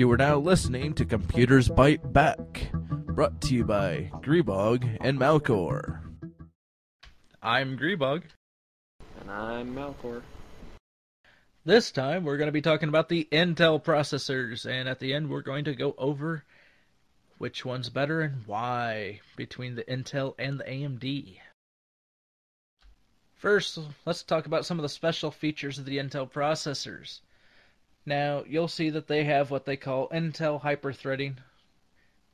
You are now listening to Computers Bite Back, brought to you by Grebog and Malkor. I'm Grebog. And I'm Malkor. This time we're going to be talking about the Intel processors, and at the end we're going to go over which one's better and why between the Intel and the AMD. First, let's talk about some of the special features of the Intel processors. Now, you'll see that they have what they call Intel hyperthreading.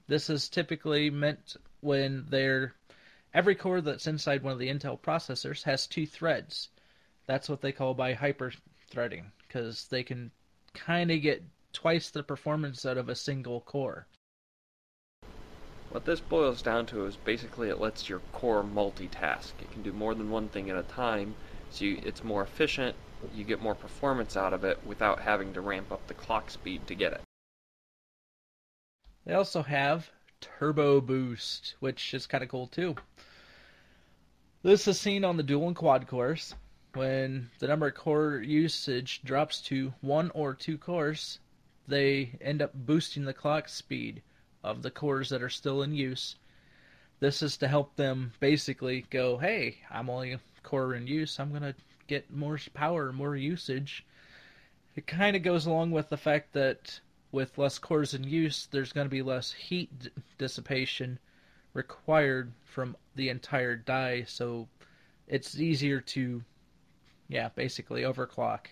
This is typically meant when every core that's inside one of the Intel processors has two threads. That's what they call by hyperthreading, because they can kind of get twice the performance out of a single core. What this boils down to is basically it lets your core multitask. It can do more than one thing at a time, so it's more efficient. You get more performance out of it without having to ramp up the clock speed to get it. They also have Turbo Boost, which is kind of cool too. This is seen on the dual and quad cores. When the number of core usage drops to one or two cores, they end up boosting the clock speed of the cores that are still in use. This is to help them basically go, hey, I'm only a core in use, I'm going to get more power, more usage. It kind of goes along with the fact that with less cores in use, there's going to be less heat dissipation required from the entire die, so it's easier to, basically overclock.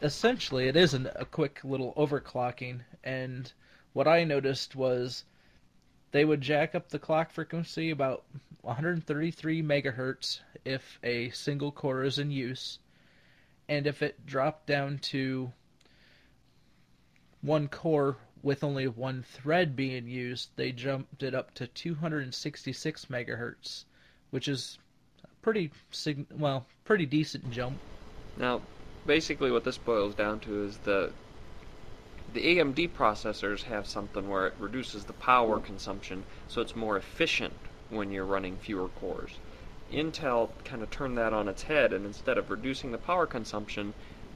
Essentially, it isn't a quick little overclocking, and what I noticed was they would jack up the clock frequency about 133 megahertz if a single core is in use, and if it dropped down to one core with only one thread being used, they jumped it up to 266 megahertz, which is a pretty decent jump. Now, basically what this boils down to is the AMD processors have something where it reduces the power consumption, so it's more efficient when you're running fewer cores. Intel kind of turned that on its head, and instead of reducing the power consumption,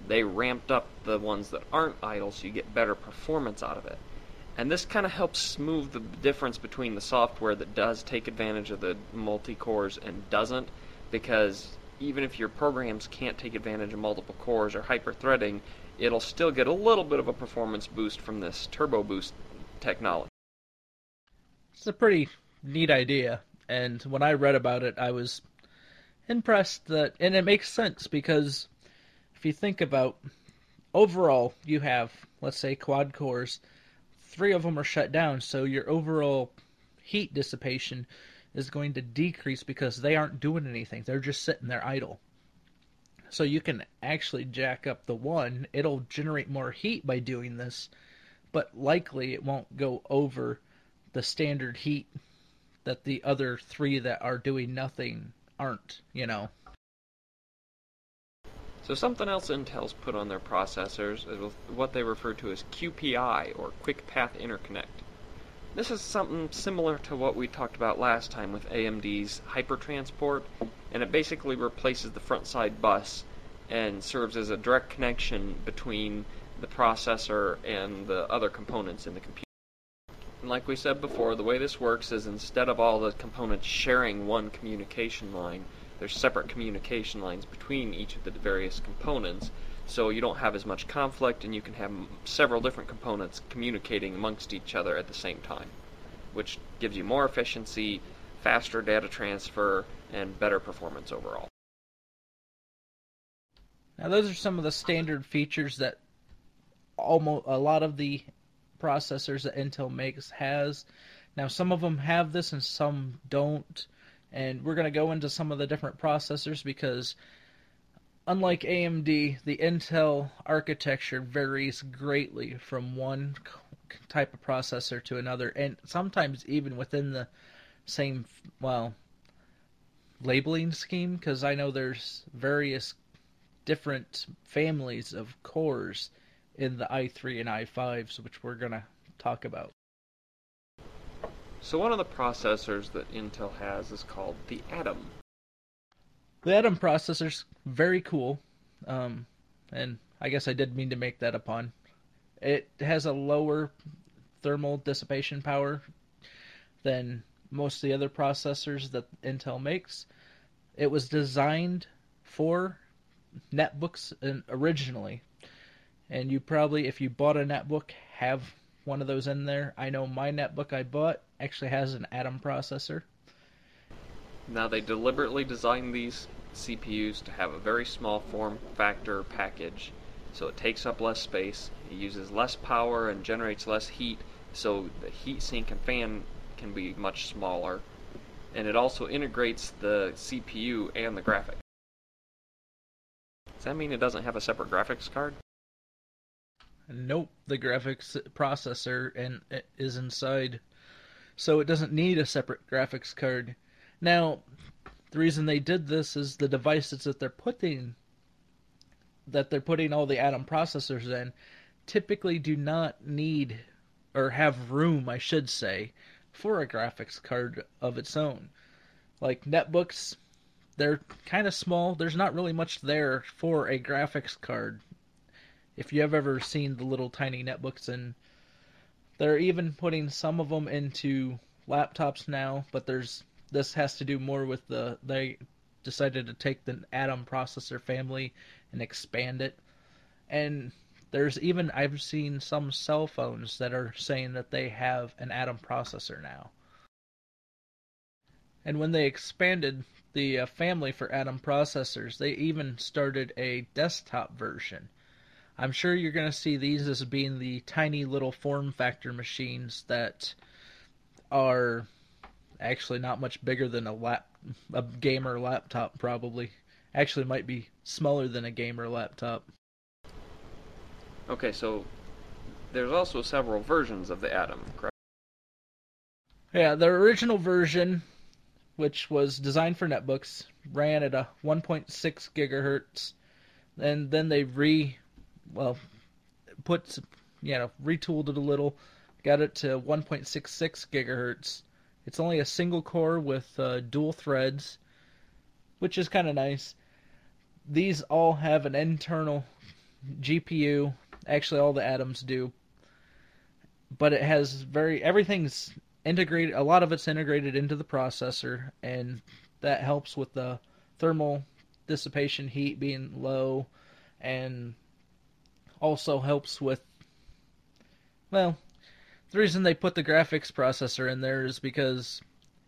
they ramped up the ones that aren't idle so you get better performance out of it. And this kind of helps smooth the difference between the software that does take advantage of the multi-cores and doesn't, because even if your programs can't take advantage of multiple cores or hyper-threading, it'll still get a little bit of a performance boost from this Turbo Boost technology. It's a pretty neat idea, and when I read about it, I was impressed and it makes sense, because if you think about, overall, you have, let's say, quad cores, three of them are shut down, so your overall heat dissipation is going to decrease because they aren't doing anything. They're just sitting there idle. So you can actually jack up the one. It'll generate more heat by doing this, but likely it won't go over the standard heat that the other three that are doing nothing aren't, So something else Intel's put on their processors is what they refer to as QPI, or Quick Path Interconnect. This is something similar to what we talked about last time with AMD's HyperTransport, and it basically replaces the front side bus and serves as a direct connection between the processor and the other components in the computer. And like we said before, the way this works is instead of all the components sharing one communication line, there's separate communication lines between each of the various components, so you don't have as much conflict, and you can have several different components communicating amongst each other at the same time, which gives you more efficiency, faster data transfer, and better performance overall. Now those are some of the standard features that a lot of the processors that Intel makes has. Now some of them have this and some don't, and we're going to go into some of the different processors because unlike AMD, the Intel architecture varies greatly from one type of processor to another, and sometimes even within the same, labeling scheme, because I know there's various different families of cores in the i3 and i5s, which we're going to talk about. So one of the processors that Intel has is called the Atom. The Atom processor's very cool, and I guess I did mean to make that a pun. It has a lower thermal dissipation power than most of the other processors that Intel makes. It was designed for netbooks originally. And you probably, if you bought a netbook, have one of those in there. I know my netbook I bought actually has an Atom processor. Now, they deliberately designed these CPUs to have a very small form factor package, so it takes up less space, it uses less power and generates less heat, so the heat sink and fan can be much smaller, and it also integrates the CPU and the graphics. Does that mean it doesn't have a separate graphics card? Nope, the graphics processor is inside, so it doesn't need a separate graphics card. Now, the reason they did this is the devices that they're putting all the Atom processors in typically do not need, or have room, I should say, for a graphics card of its own. Like netbooks, they're kind of small. There's not really much there for a graphics card. If you have ever seen the little tiny netbooks, and they're even putting some of them into laptops now, but this has to do more with they decided to take the Atom processor family and expand it. And there's even, I've seen some cell phones that are saying that they have an Atom processor now. And when they expanded the family for Atom processors, they even started a desktop version. I'm sure you're going to see these as being the tiny little form factor machines that are actually not much bigger than a gamer laptop, probably. Actually, might be smaller than a gamer laptop. Okay, so there's also several versions of the Atom, correct? Yeah, the original version, which was designed for netbooks, ran at a 1.6 gigahertz, and then they retooled it a little, got it to 1.66 gigahertz. It's only a single core with dual threads, which is kind of nice. These all have an internal GPU. Actually, all the Atoms do, but it has everything's integrated. A lot of it's integrated into the processor, and that helps with the thermal dissipation, heat being low, and also helps with, well, the reason they put the graphics processor in there is because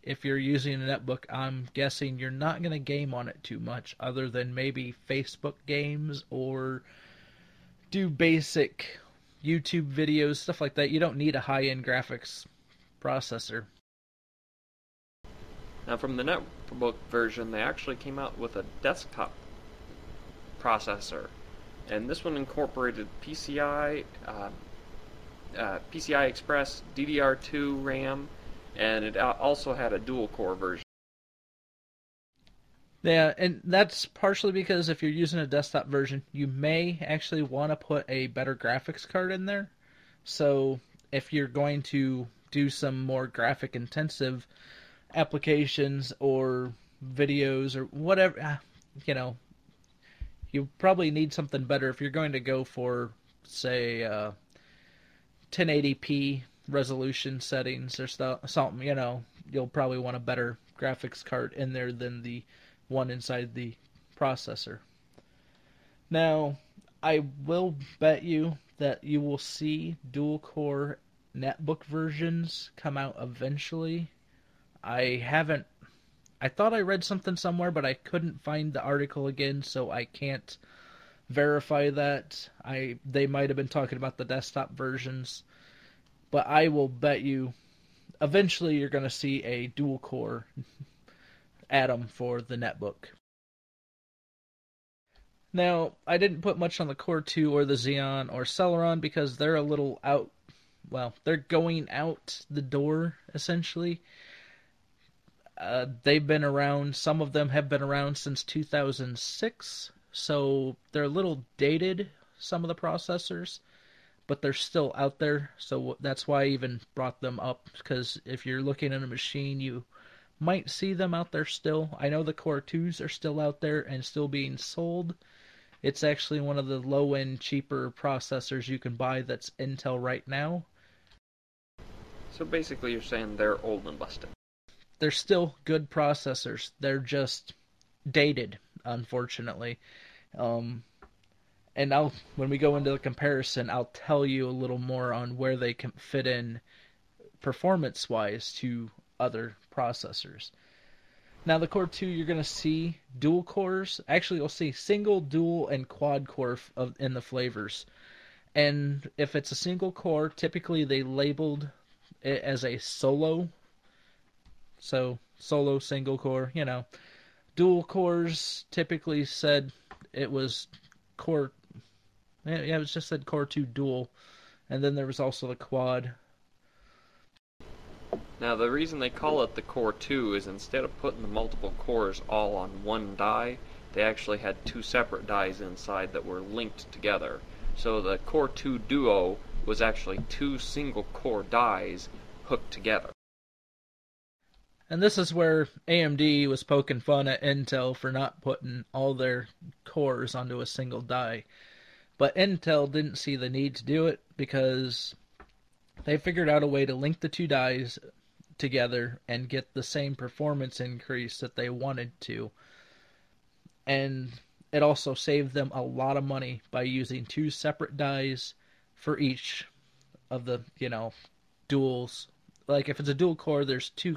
if you're using a netbook, I'm guessing you're not going to game on it too much other than maybe Facebook games or do basic YouTube videos, stuff like that. You don't need a high-end graphics processor. Now, from the netbook version, they actually came out with a desktop processor, and this one incorporated PCI Express, DDR2 RAM, and it also had a dual-core version. Yeah, and that's partially because if you're using a desktop version, you may actually want to put a better graphics card in there. So if you're going to do some more graphic-intensive applications or videos or whatever, you probably need something better if you're going to go for, say, 1080p resolution settings or something. You'll probably want a better graphics card in there than the one inside the processor. Now, I will bet you that you will see dual-core netbook versions come out eventually. I thought I read something somewhere, but I couldn't find the article again, so I can't verify that. They might have been talking about the desktop versions, but I will bet you eventually you're going to see a dual core Atom for the netbook. Now, I didn't put much on the Core 2 or the Xeon or Celeron because they're a little out, they're going out the door, essentially. They've been around, some of them have been around since 2006, so they're a little dated, some of the processors, but they're still out there, so that's why I even brought them up, because if you're looking at a machine, you might see them out there still. I know the Core 2s are still out there and still being sold, It's actually one of the low-end, cheaper processors you can buy that's Intel right now. So basically you're saying they're old and busted. They're still good processors. They're just dated, unfortunately. And when we go into the comparison, I'll tell you a little more on where they can fit in performance-wise to other processors. Now, the Core 2, you're going to see dual cores. Actually, you'll see single, dual, and quad core in the flavors. And if it's a single core, typically they labeled it as a solo. So, solo, single core, you know. Dual cores typically said it was core... Yeah, it just said Core 2 Dual. And then there was also the quad. Now, the reason they call it the Core 2 is instead of putting the multiple cores all on one die, they actually had two separate dies inside that were linked together. So the Core 2 Duo was actually two single core dies hooked together. And this is where AMD was poking fun at Intel for not putting all their cores onto a single die. But Intel didn't see the need to do it because they figured out a way to link the two dies together and get the same performance increase that they wanted to. And it also saved them a lot of money by using two separate dies for each of the, you know, duals. Like if it's a dual core, there's two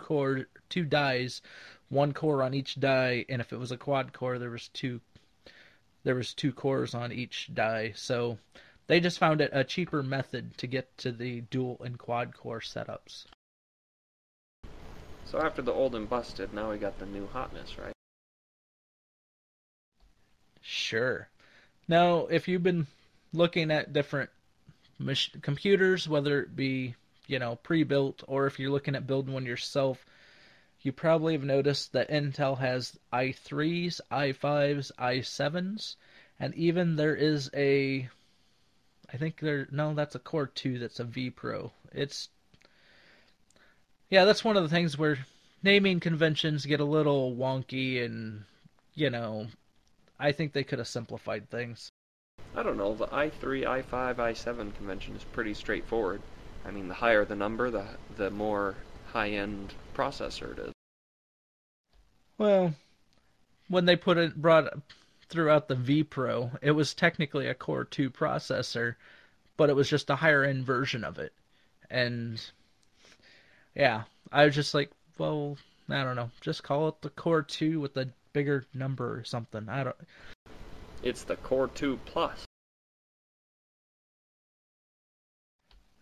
dies, one core on each die, and if it was a quad core, there was two cores on each die. So they just found it a cheaper method to get to the dual and quad core setups. So after the old and busted, now we got the new hotness, right? Sure. Now, if you've been looking at different computers, whether it be, you know, pre-built, or if you're looking at building one yourself, you probably have noticed that Intel has i3s, i5s, i7s, and even there is a... I think that's a Core 2 that's a vPro. That's one of the things where naming conventions get a little wonky and, you know, I think they could have simplified things. I don't know, the i3, i5, i7 convention is pretty straightforward. I mean, the higher the number, the more high-end processor it is. Well, when they brought throughout the vPro, it was technically a Core 2 processor, but it was just a higher-end version of it. And, yeah, I was just like, well, I don't know, just call it the Core 2 with a bigger number or something. It's the Core 2 Plus.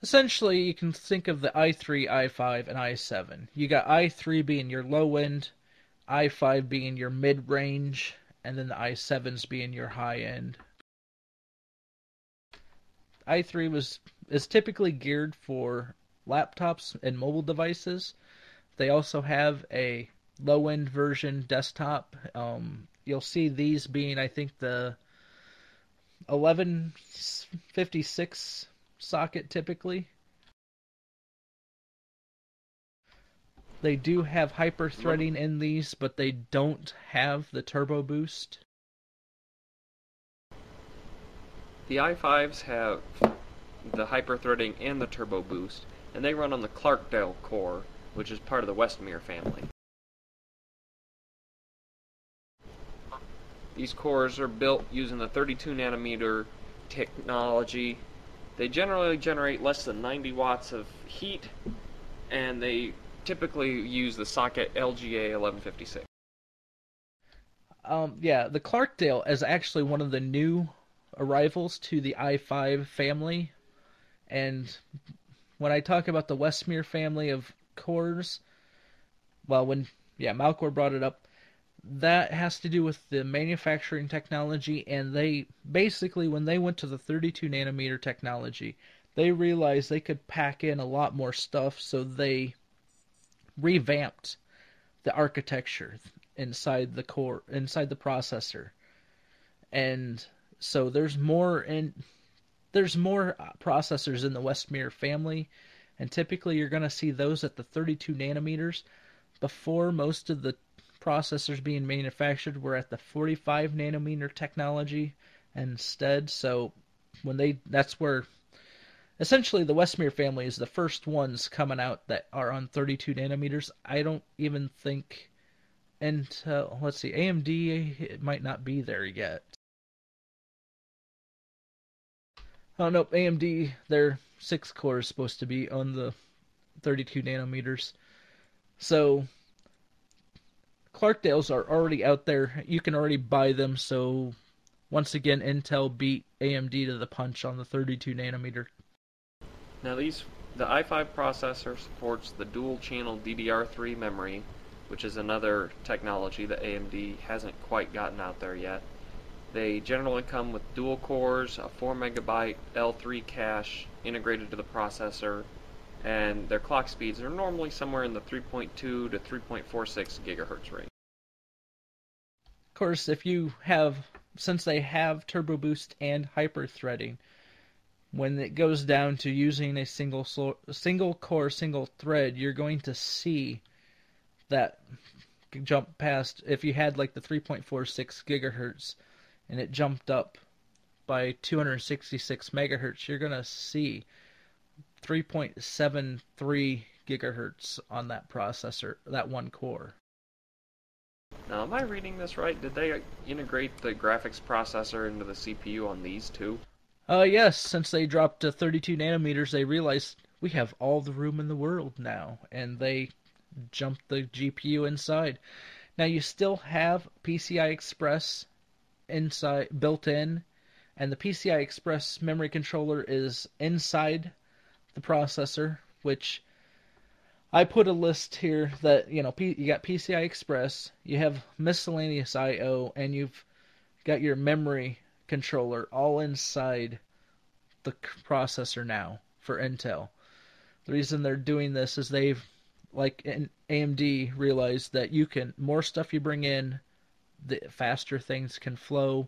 Essentially, you can think of the i3, i5, and i7. You got i3 being your low-end, i5 being your mid-range, and then the i7s being your high end. i3 is typically geared for laptops and mobile devices. They also have a low end version desktop. You'll see these being, I think, the 1156 socket typically. They do have hyper-threading in these, but they don't have the turbo boost. The i5s have the hyper-threading and the turbo boost, and they run on the Clarkdale core, which is part of the Westmere family. These cores are built using the 32-nanometer technology. They generally generate less than 90 watts of heat, and they typically use the Socket LGA 1156. The Clarkdale is actually one of the new arrivals to the i5 family. And when I talk about the Westmere family of cores, Malkor brought it up, that has to do with the manufacturing technology, and they basically, when they went to the 32 nanometer technology, they realized they could pack in a lot more stuff, so they revamped the architecture inside the core, inside the processor, and so there's more processors in the Westmere family, and typically you're going to see those at the 32 nanometers. Before, most of the processors being manufactured were at the 45 nanometer technology, instead. So when that's where essentially the Westmere family is the first ones coming out that are on 32 nanometers. I don't even think Intel, let's see, AMD, it might not be there yet. Oh, no, AMD, their 6-core is supposed to be on the 32 nanometers. So Clarkdales are already out there. You can already buy them. So once again, Intel beat AMD to the punch on the 32 nanometer. Now the i5 processor supports the dual-channel DDR3 memory, which is another technology that AMD hasn't quite gotten out there yet. They generally come with dual cores, a 4 MB L3 cache integrated to the processor, and their clock speeds are normally somewhere in the 3.2 to 3.46 gigahertz range. Of course, since they have turbo boost and hyper threading, when it goes down to using a single core, single thread, you're going to see that jump past. If you had like the 3.46 gigahertz and it jumped up by 266 megahertz, you're going to see 3.73 gigahertz on that processor, that one core. Now, am I reading this right? Did they integrate the graphics processor into the CPU on these two? Yes, since they dropped to 32 nanometers, they realized we have all the room in the world now, and they jumped the GPU inside. Now, you still have PCI Express inside, built in, and the PCI Express memory controller is inside the processor, which I put a list here that, you know, you got PCI Express, you have miscellaneous I/O, and you've got your memory controller all inside the processor now for Intel. The reason they're doing this is they've, like AMD, realized that more stuff you bring in, the faster things can flow.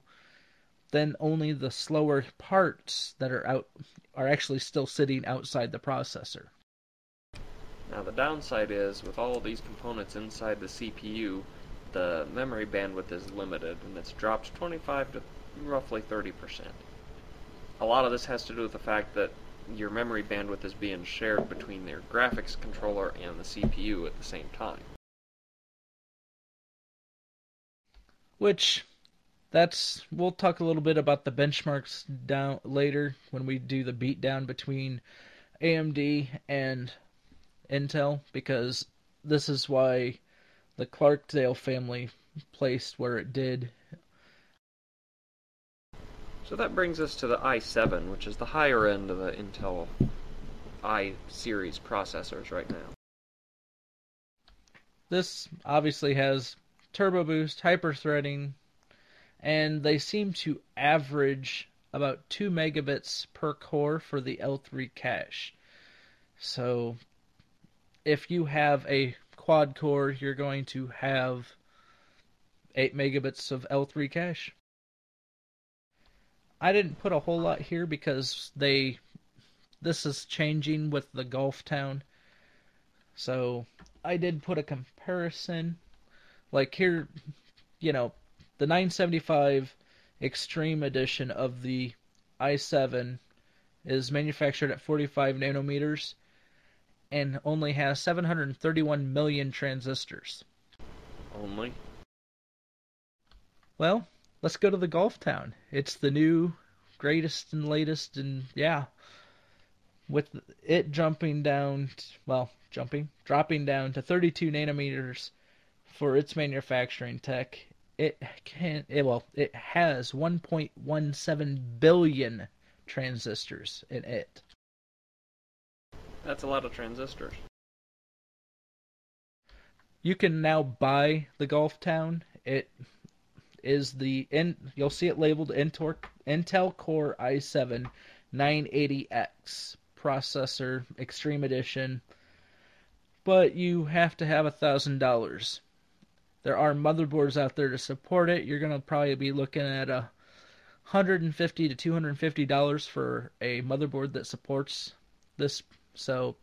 Then only the slower parts that are out are actually still sitting outside the processor. Now the downside is, with all of these components inside the CPU, the memory bandwidth is limited, and it's dropped 25 to roughly 30%. A lot of this has to do with the fact that your memory bandwidth is being shared between your graphics controller and the CPU at the same time. We'll talk a little bit about the benchmarks later when we do the beatdown between AMD and Intel, because this is why the Clarkdale family placed where it did. So that brings us to the i7, which is the higher end of the Intel i series processors right now. This obviously has turbo boost, hyper threading, and they seem to average about 2 megabits per core for the L3 cache. So if you have a quad core, you're going to have 8 megabits of L3 cache. I didn't put a whole lot here because this is changing with the Gulftown. So I did put a comparison. Like here, you know, the 975 Extreme Edition of the i7 is manufactured at 45 nanometers and only has 731 million transistors. Only? Well, let's go to the Gulftown. It's the new, greatest and latest, and yeah. With it dropping down to 32 nanometers for its manufacturing tech, it has 1.17 billion transistors in it. That's a lot of transistors. You can now buy the Gulftown. It is you'll see it labeled Intel Core i7-980X processor Extreme Edition, but you have to have $1,000. There are motherboards out there to support it. You're going to probably be looking at $150 to $250 for a motherboard that supports this. So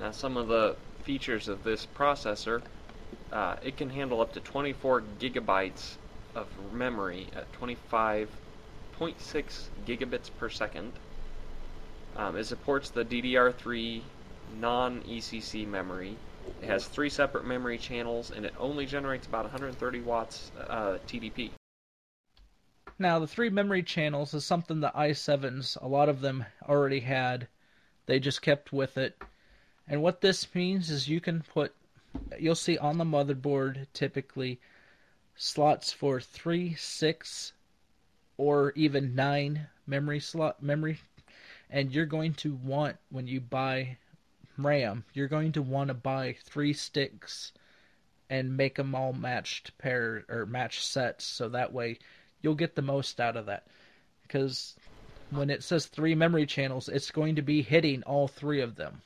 now some of the features of this processor, it can handle up to 24 gigabytes of memory at 25.6 gigabits per second. It supports the DDR3 non-ECC memory. It has 3 separate memory channels, and it only generates about 130 watts TDP. Now, the 3 memory channels is something the i7s, a lot of them already had. They just kept with it. And what this means is you can put, you'll see on the motherboard typically slots for 3, 6, or even 9 memory, and you're going to want, when you buy RAM, you're going to want to buy 3 sticks and make them all matched pair or match sets, so that way you'll get the most out of that. Because when it says 3 memory channels, it's going to be hitting all 3 of them.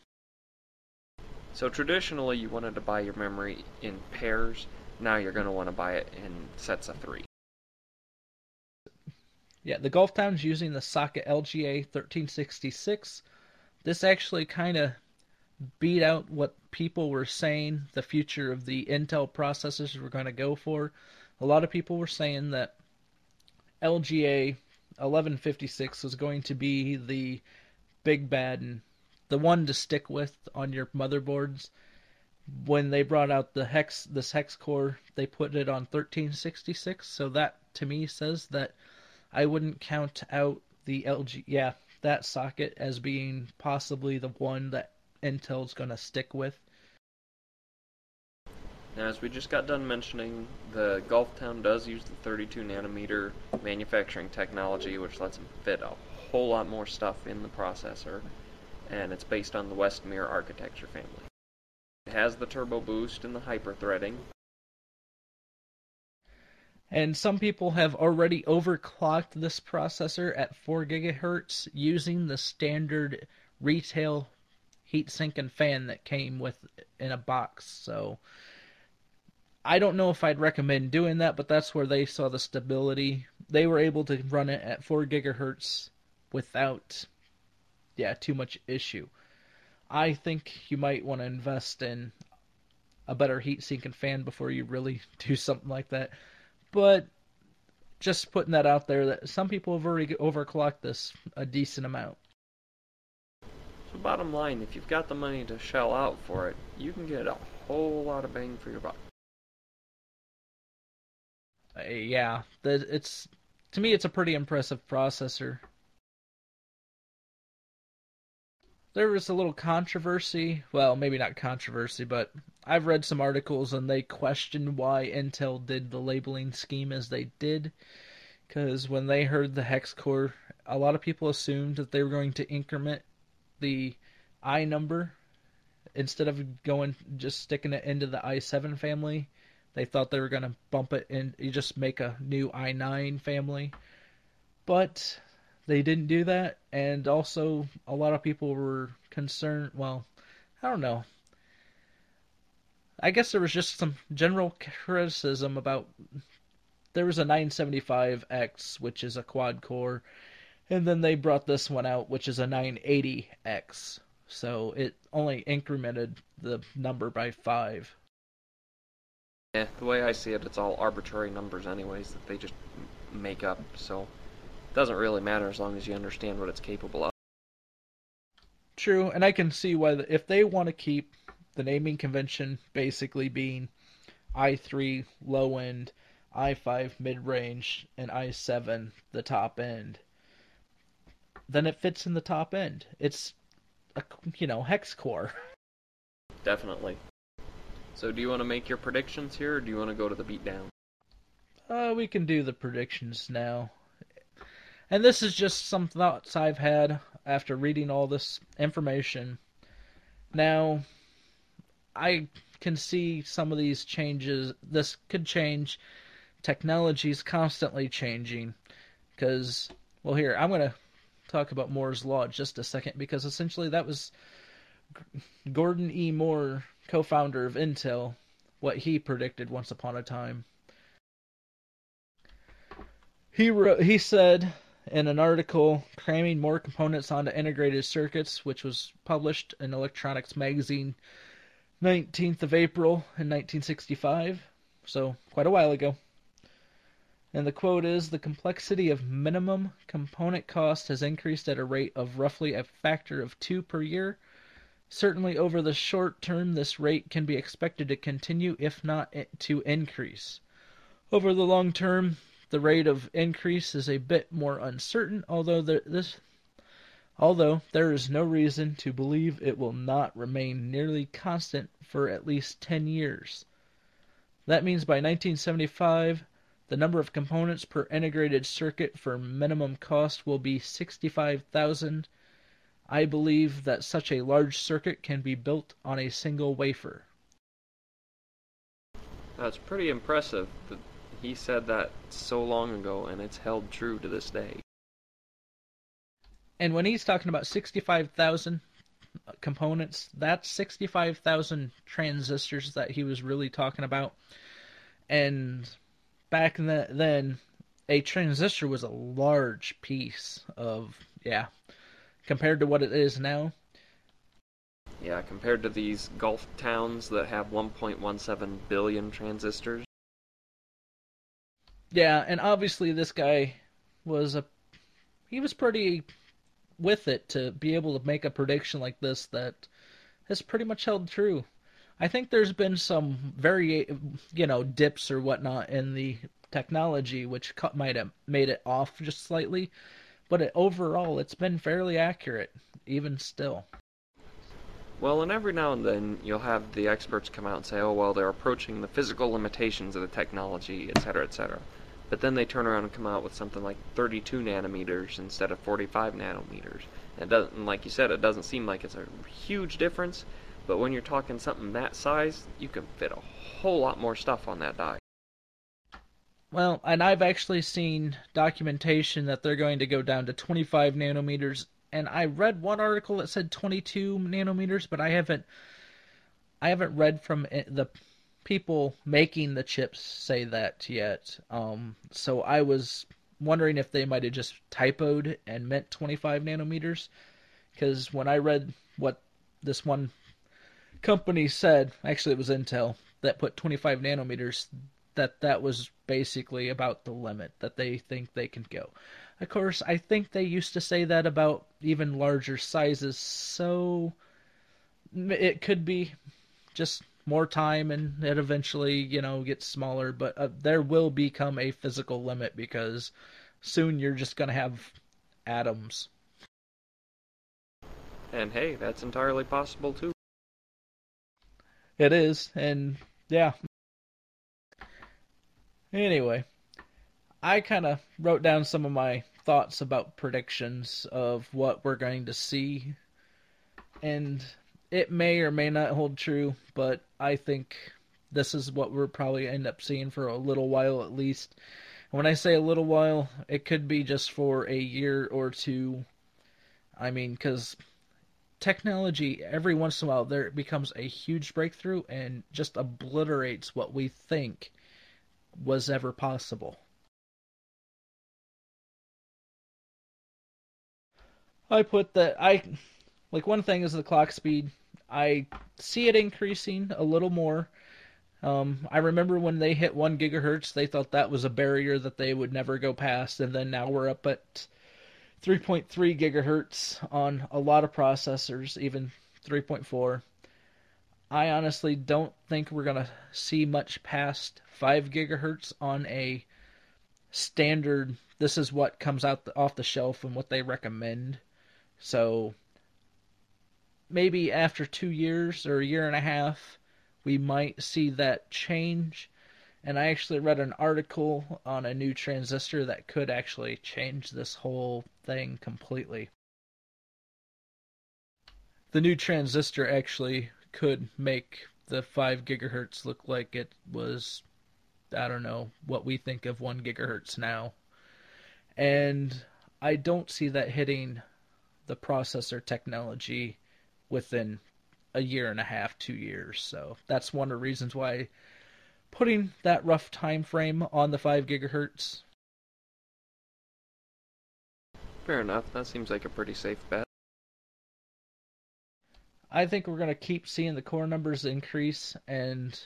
So traditionally you wanted to buy your memory in pairs. Now you're going to want to buy it in sets of 3. Yeah, the Gulftown's using the Socket LGA 1366. This actually kind of beat out what people were saying the future of the Intel processors were going to go for. A lot of people were saying that LGA 1156 was going to be the big bad and the one to stick with on your motherboards. When they brought out the hex core, they put it on 1366, so that to me says that I wouldn't count out the that socket as being possibly the one that Intel's going to stick with. Now, as we just got done mentioning, the Gulftown does use the 32nm manufacturing technology, which lets them fit a whole lot more stuff in the processor, and it's based on the Westmere architecture family. It has the turbo boost and the hyper-threading. And some people have already overclocked this processor at 4 gigahertz using the standard retail heatsink and fan that came with in a box. So I don't know if I'd recommend doing that, but that's where they saw the stability. They were able to run it at 4 gigahertz without too much issue. I think you might want to invest in a better heatsink and fan before you really do something like that. But just putting that out there, that some people have already overclocked this a decent amount. So bottom line, if you've got the money to shell out for it, you can get a whole lot of bang for your buck. Yeah, to me it's a pretty impressive processor. There was a little controversy, well, maybe not controversy, but I've read some articles and they questioned why Intel did the labeling scheme as they did, because when they heard the hex core, a lot of people assumed that they were going to increment the I number instead of sticking it into the i7 family. They thought they were going to bump it and you just make a new i9 family, but they didn't do that. And also a lot of people were concerned, well, I don't know, I guess there was just some general criticism about, there was a 975X, which is a quad core, and then they brought this one out, which is a 980X, so it only incremented the number by 5. Yeah, the way I see it, it's all arbitrary numbers anyways that they just make up, so it doesn't really matter as long as you understand what it's capable of. True, and I can see why, if they want to keep the naming convention basically being i3 low end, i5 mid range, and i7 the top end, then it fits in the top end. It's a, hex core. Definitely. So do you want to make your predictions here, or do you want to go to the beatdown? We can do the predictions now. And this is just some thoughts I've had after reading all this information. Now, I can see some of these changes. This could change. Technology is constantly changing. Because, well, here, I'm going to talk about Moore's Law just a second. Because essentially that was Gordon E. Moore, co-founder of Intel, what he predicted once upon a time. He said in an article, Cramming More Components Onto Integrated Circuits, which was published in Electronics Magazine 19th of April in 1965, so quite a while ago, And the quote is, "The complexity of minimum component cost has increased at a rate of roughly a factor of 2 per year. Certainly over the short term, this rate can be expected to continue, if not to increase. Over the long term, the rate of increase is a bit more uncertain, although there is no reason to believe it will not remain nearly constant for at least 10 years. That means by 1975, the number of components per integrated circuit for minimum cost will be 65,000. I believe that such a large circuit can be built on a single wafer." That's pretty impressive that he said that so long ago, and it's held true to this day. And when he's talking about 65,000 components, that's 65,000 transistors that he was really talking about. And back then, a transistor was a large piece of, compared to what it is now. Yeah, compared to these Gulf towns that have 1.17 billion transistors. Yeah, and obviously this guy was he was pretty with it to be able to make a prediction like this that has pretty much held true. I think there's been some dips or whatnot in the technology, which might have made it off just slightly. But overall, it's been fairly accurate, even still. Well, and every now and then, you'll have the experts come out and say, oh, well, they're approaching the physical limitations of the technology, etc., etc. But then they turn around and come out with something like 32 nanometers instead of 45 nanometers. And like you said, it doesn't seem like it's a huge difference, but when you're talking something that size, you can fit a whole lot more stuff on that die. Well, and I've actually seen documentation that they're going to go down to 25 nanometers, and I read one article that said 22 nanometers, but I haven't read from the people making the chips say that yet. So I was wondering if they might have just typoed and meant 25 nanometers, because when I read what this one company said, actually it was Intel, that put 25 nanometers, that was basically about the limit that they think they can go. Of course, I think they used to say that about even larger sizes, so it could be just more time and it eventually, gets smaller, but there will become a physical limit because soon you're just going to have atoms. And hey, that's entirely possible too. It is, and yeah. Anyway, I kind of wrote down some of my thoughts about predictions of what we're going to see. And it may or may not hold true, but I think this is what we'll probably end up seeing for a little while at least. And when I say a little while, it could be just for a year or two. I mean, because technology, every once in a while, there becomes a huge breakthrough and just obliterates what we think was ever possible. I put that one thing is the clock speed. I see it increasing a little more. I remember when they hit 1 gigahertz, they thought that was a barrier that they would never go past, and then now we're up at 3.3 gigahertz on a lot of processors, even 3.4. I honestly don't think we're going to see much past 5 gigahertz on a standard, this is what comes out off the shelf and what they recommend. So maybe after 2 years or a year and a half, we might see that change. And I actually read an article on a new transistor that could actually change this whole thing completely. The new transistor actually could make the 5 gigahertz look like it was, I don't know, what we think of 1 gigahertz now. And I don't see that hitting the processor technology within a year and a half, 2 years. So that's one of the reasons why putting that rough time frame on the 5 gigahertz. Fair enough. That seems like a pretty safe bet. I think we're going to keep seeing the core numbers increase, and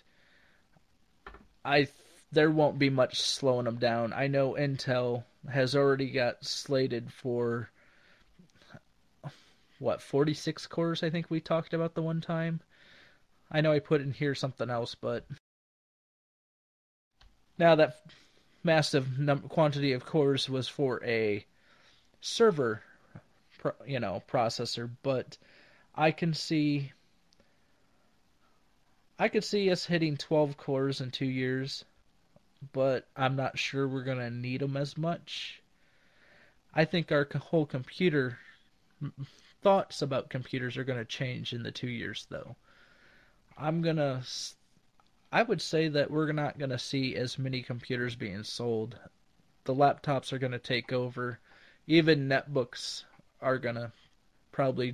there won't be much slowing them down. I know Intel has already got slated for, what, 46 cores I think we talked about the one time? I know I put in here something else, but now that massive quantity of cores was for a server, you know, processor, but I could see us hitting 12 cores in 2 years, but I'm not sure we're going to need them as much. I think our whole computer thoughts about computers are going to change in the 2 years, though. I would say that we're not going to see as many computers being sold. The laptops are going to take over. Even netbooks are going to probably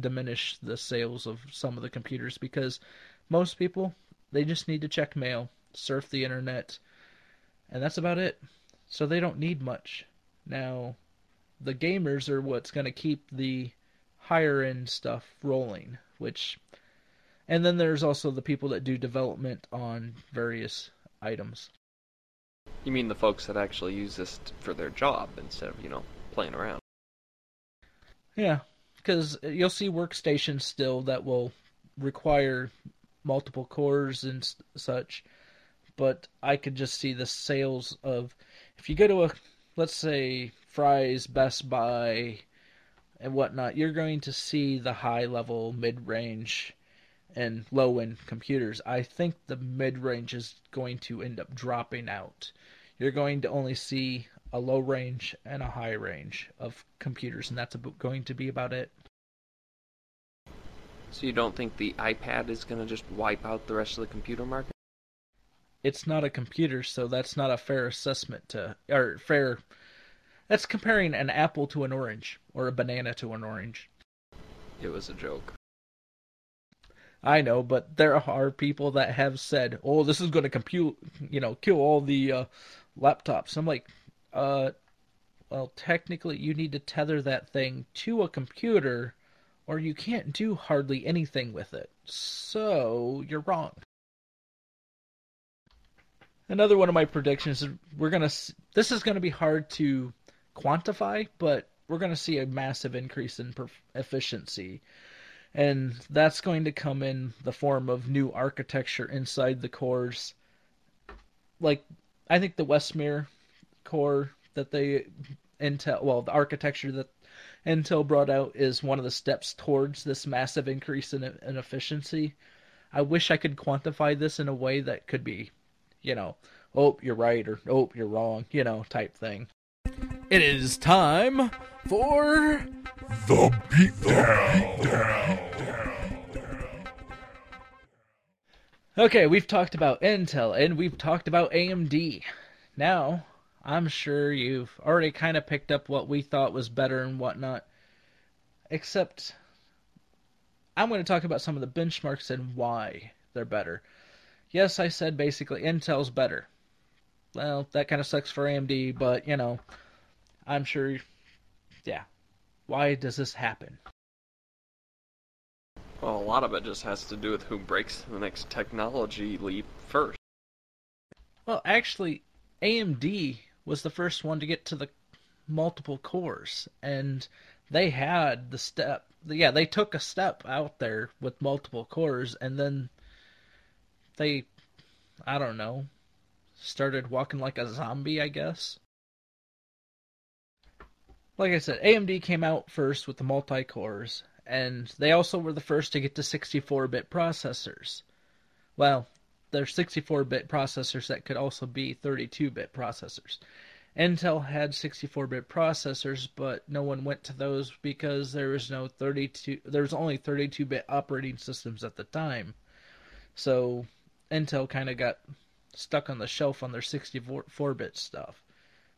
diminish the sales of some of the computers, because most people, they just need to check mail, surf the internet, and that's about it. So they don't need much. Now, the gamers are what's going to keep the higher-end stuff rolling, which... And then there's also the people that do development on various items. You mean the folks that actually use this for their job instead of, you know, playing around? Yeah, because you'll see workstations still that will require multiple cores and such, but I could just see the sales of... If you go to a, let's say, Fry's, Best Buy, and whatnot, you're going to see the high-level, mid-range, and low-end computers. I think the mid-range is going to end up dropping out. You're going to only see a low range and a high range of computers, and that's going to be about it. So you don't think the iPad is going to just wipe out the rest of the computer market? It's not a computer, so that's not a fair assessment to... or fair... That's comparing an apple to an orange, or a banana to an orange. It was a joke. I know, but there are people that have said, "Oh, this is going to kill all the laptops." I'm like, well, technically, you need to tether that thing to a computer, or you can't do hardly anything with it. So you're wrong. Another one of my predictions is this is going to be hard to quantify, but we're going to see a massive increase in efficiency. And that's going to come in the form of new architecture inside the cores. Like, I think the Westmere core that the architecture that Intel brought out is one of the steps towards this massive increase in efficiency. I wish I could quantify this in a way that could be, you know, oh, you're right, or oh, you're wrong, you know, type thing. It is time for... The Beatdown! Okay, we've talked about Intel, and we've talked about AMD. Now, I'm sure you've already kind of picked up what we thought was better and whatnot. Except, I'm going to talk about some of the benchmarks and why they're better. Yes, I said basically Intel's better. Well, that kind of sucks for AMD, but, you know... I'm sure, yeah. Why does this happen? Well, a lot of it just has to do with who breaks the next technology leap first. Well, actually, AMD was the first one to get to the multiple cores, and they had the step. Yeah, they took a step out there with multiple cores, and then they, I don't know, started walking like a zombie, I guess. Like I said, AMD came out first with the multi-cores, and they also were the first to get to 64-bit processors. Well, they're 64-bit processors that could also be 32-bit processors. Intel had 64-bit processors, but no one went to those because there was only 32-bit operating systems at the time. So Intel kind of got stuck on the shelf on their 64-bit stuff.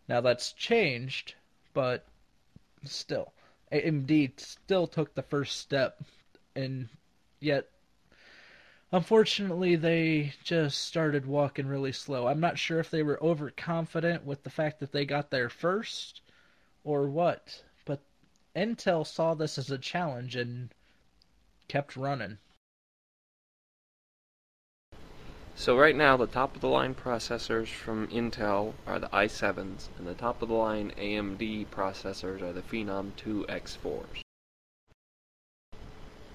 Now that's changed, but still, AMD still took the first step, and yet, unfortunately, they just started walking really slow. I'm not sure if they were overconfident with the fact that they got there first, or what, but Intel saw this as a challenge and kept running. So right now the top of the line processors from Intel are the i7s, and the top of the line AMD processors are the Phenom II X4s.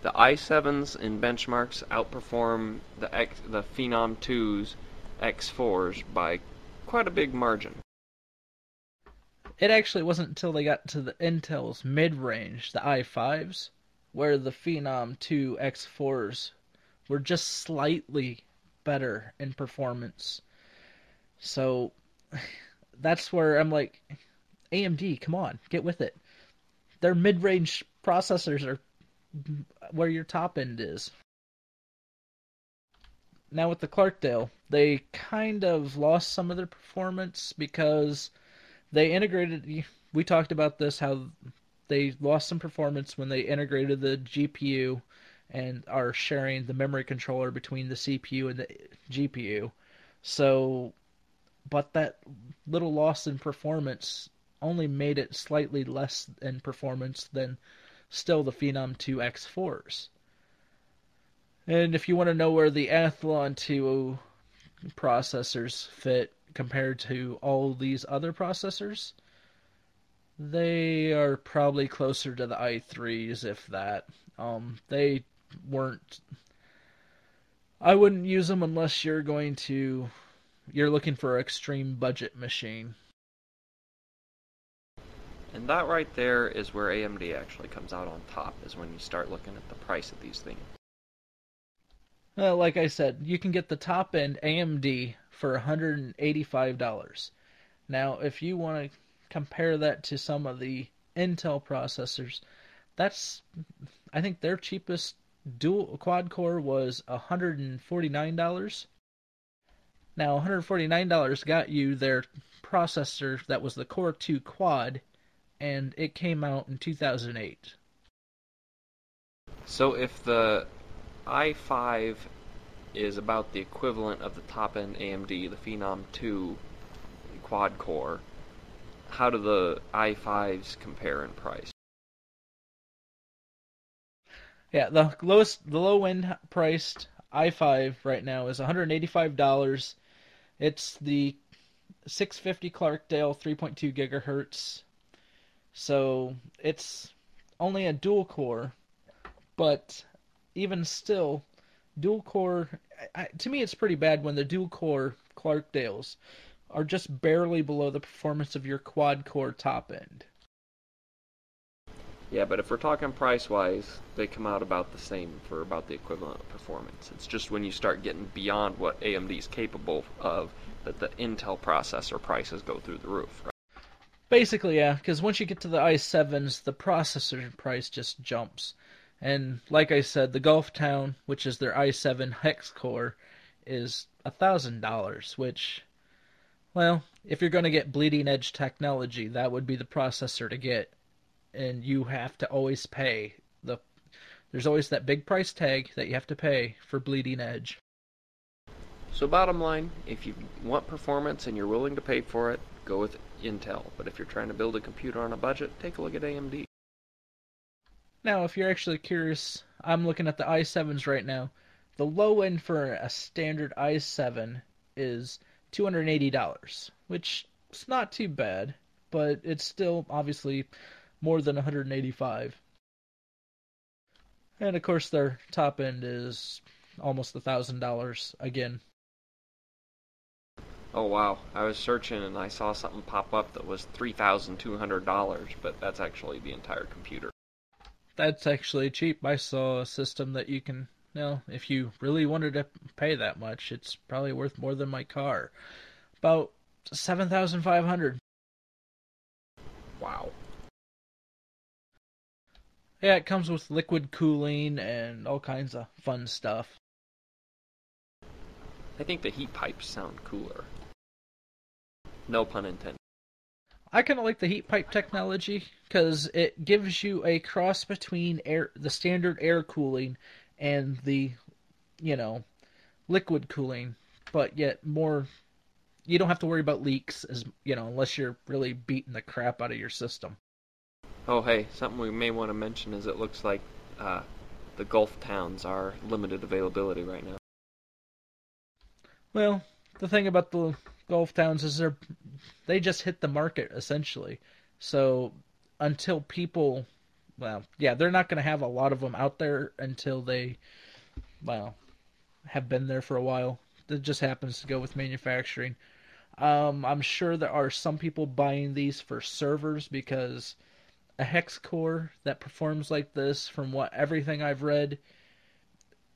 The i7s in benchmarks outperform the Phenom II's X4s by quite a big margin. It actually wasn't until they got to the Intel's mid-range, the i5s, where the Phenom II X4s were just slightly better in performance. So that's where I'm like, AMD, come on, get with it. Their mid-range processors are where your top end is. Now with the Clarkdale, they kind of lost some of their performance because they integrated, we talked about this, how they lost some performance when they integrated the GPU and are sharing the memory controller between the CPU and the GPU. So, but that little loss in performance only made it slightly less in performance than still the Phenom II X4s. And if you want to know where the Athlon 2 processors fit compared to all these other processors, they are probably closer to the i3s, if that. They weren't... I wouldn't use them unless you're going to... You're looking for an extreme budget machine. And that right there is where AMD actually comes out on top, is when you start looking at the price of these things. Well, like I said, you can get the top-end AMD for $185. Now, if you want to compare that to some of the Intel processors, that's, I think their cheapest dual quad-core was $149. Now, $149 got you their processor that was the Core 2 Quad, and it came out in 2008. So if the i5 is about the equivalent of the top-end AMD, the Phenom II quad-core, how do the i5s compare in price? Yeah, the low-end priced i5 right now is $185. It's the 650 Clarkdale 3.2 gigahertz. So it's only a dual core, but even still, dual core, to me it's pretty bad when the dual core Clarkdales are just barely below the performance of your quad core top end. Yeah, but if we're talking price-wise, they come out about the same for about the equivalent performance. It's just when you start getting beyond what AMD is capable of that the Intel processor prices go through the roof, right? Basically, yeah, because once you get to the i7s, the processor price just jumps. And like I said, the Gulftown, which is their i7 hex core, is $1,000, which, well, if you're going to get bleeding-edge technology, that would be the processor to get. And you have to always pay. There's always that big price tag that you have to pay for bleeding-edge. So bottom line, if you want performance and you're willing to pay for it, go with Intel. But if you're trying to build a computer on a budget, take a look at AMD. Now, if you're actually curious, I'm looking at the i7s right now. The low end for a standard i7 is $280, which is not too bad, but it's still obviously more than $185. And of course, their top end is almost $1,000 again. Oh wow, I was searching and I saw something pop up that was $3,200, but that's actually the entire computer. That's actually cheap. I saw a system that you can, well, if you really wanted to pay that much, it's probably worth more than my car. About $7,500. Wow. Yeah, it comes with liquid cooling and all kinds of fun stuff. I think the heat pipes sound cooler. No pun intended. I kind of like the heat pipe technology because it gives you a cross between the standard air cooling and the, liquid cooling, but yet more. You don't have to worry about leaks, as unless you're really beating the crap out of your system. Oh, hey, something we may want to mention is it looks like the Gulf towns are limited availability right now. Well, the thing about the Gulftowns is they just hit the market, essentially. So until people... Well, yeah, they're not going to have a lot of them out there until they, well, have been there for a while. That just happens to go with manufacturing. I'm sure there are some people buying these for servers because a hex core that performs like this, from what everything I've read,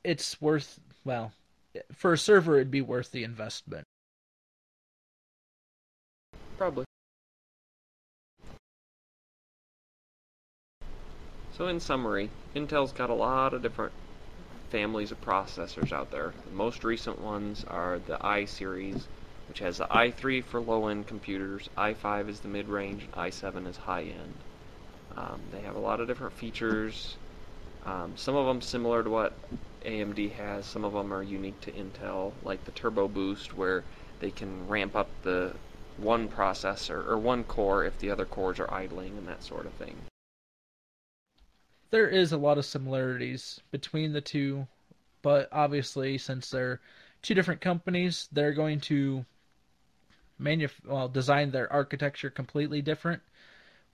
it's worth, well, for a server it'd be worth the investment. Probably. So in summary, Intel's got a lot of different families of processors out there. The most recent ones are the i series, which has the i3 for low-end computers, i5 is the mid-range, and i7 is high-end. They have a lot of different features, some of them similar to what AMD has, some of them are unique to Intel, like the turbo boost, where they can ramp up the one processor, or one core if the other cores are idling and that sort of thing. There is a lot of similarities between the two, but obviously since they're two different companies, they're going to design their architecture completely different,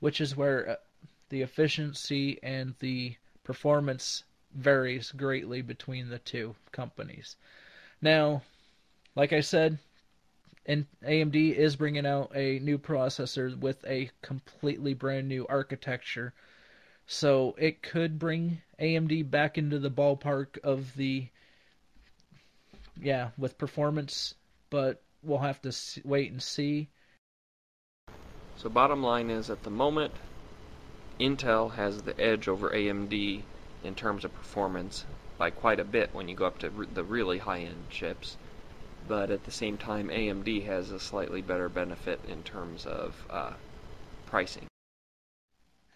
which is where the efficiency and the performance varies greatly between the two companies. Now, like I said, AMD is bringing out a new processor with a completely brand new architecture. So it could bring AMD back into the ballpark of the, yeah, with performance, but we'll have to wait and see. So bottom line is, at the moment, Intel has the edge over AMD in terms of performance by quite a bit when you go up to the really high-end chips. But at the same time, AMD has a slightly better benefit in terms of pricing.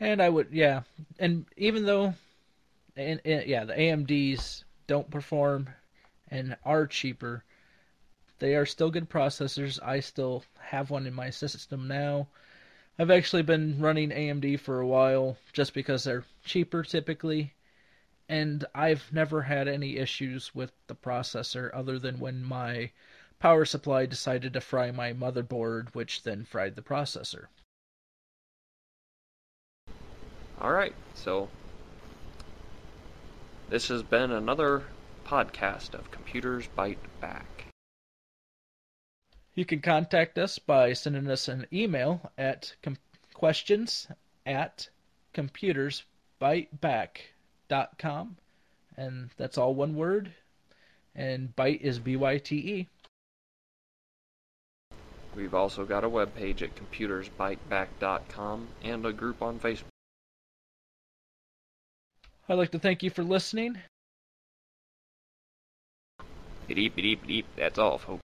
And I would, yeah, and even though, the AMDs don't perform and are cheaper, they are still good processors. I still have one in my system now. I've actually been running AMD for a while just because they're cheaper typically, and I've never had any issues with the processor other than when my power supply decided to fry my motherboard, which then fried the processor. Alright, so this has been another podcast of Computers Bite Back. You can contact us by sending us an email at questions@computersbiteback.com, and that's all one word, and bite is B-Y-T-E. We've also got a webpage at computersbiteback.com and a group on Facebook. I'd like to thank you for listening. Beep, beep, beep, beep. That's all, folks.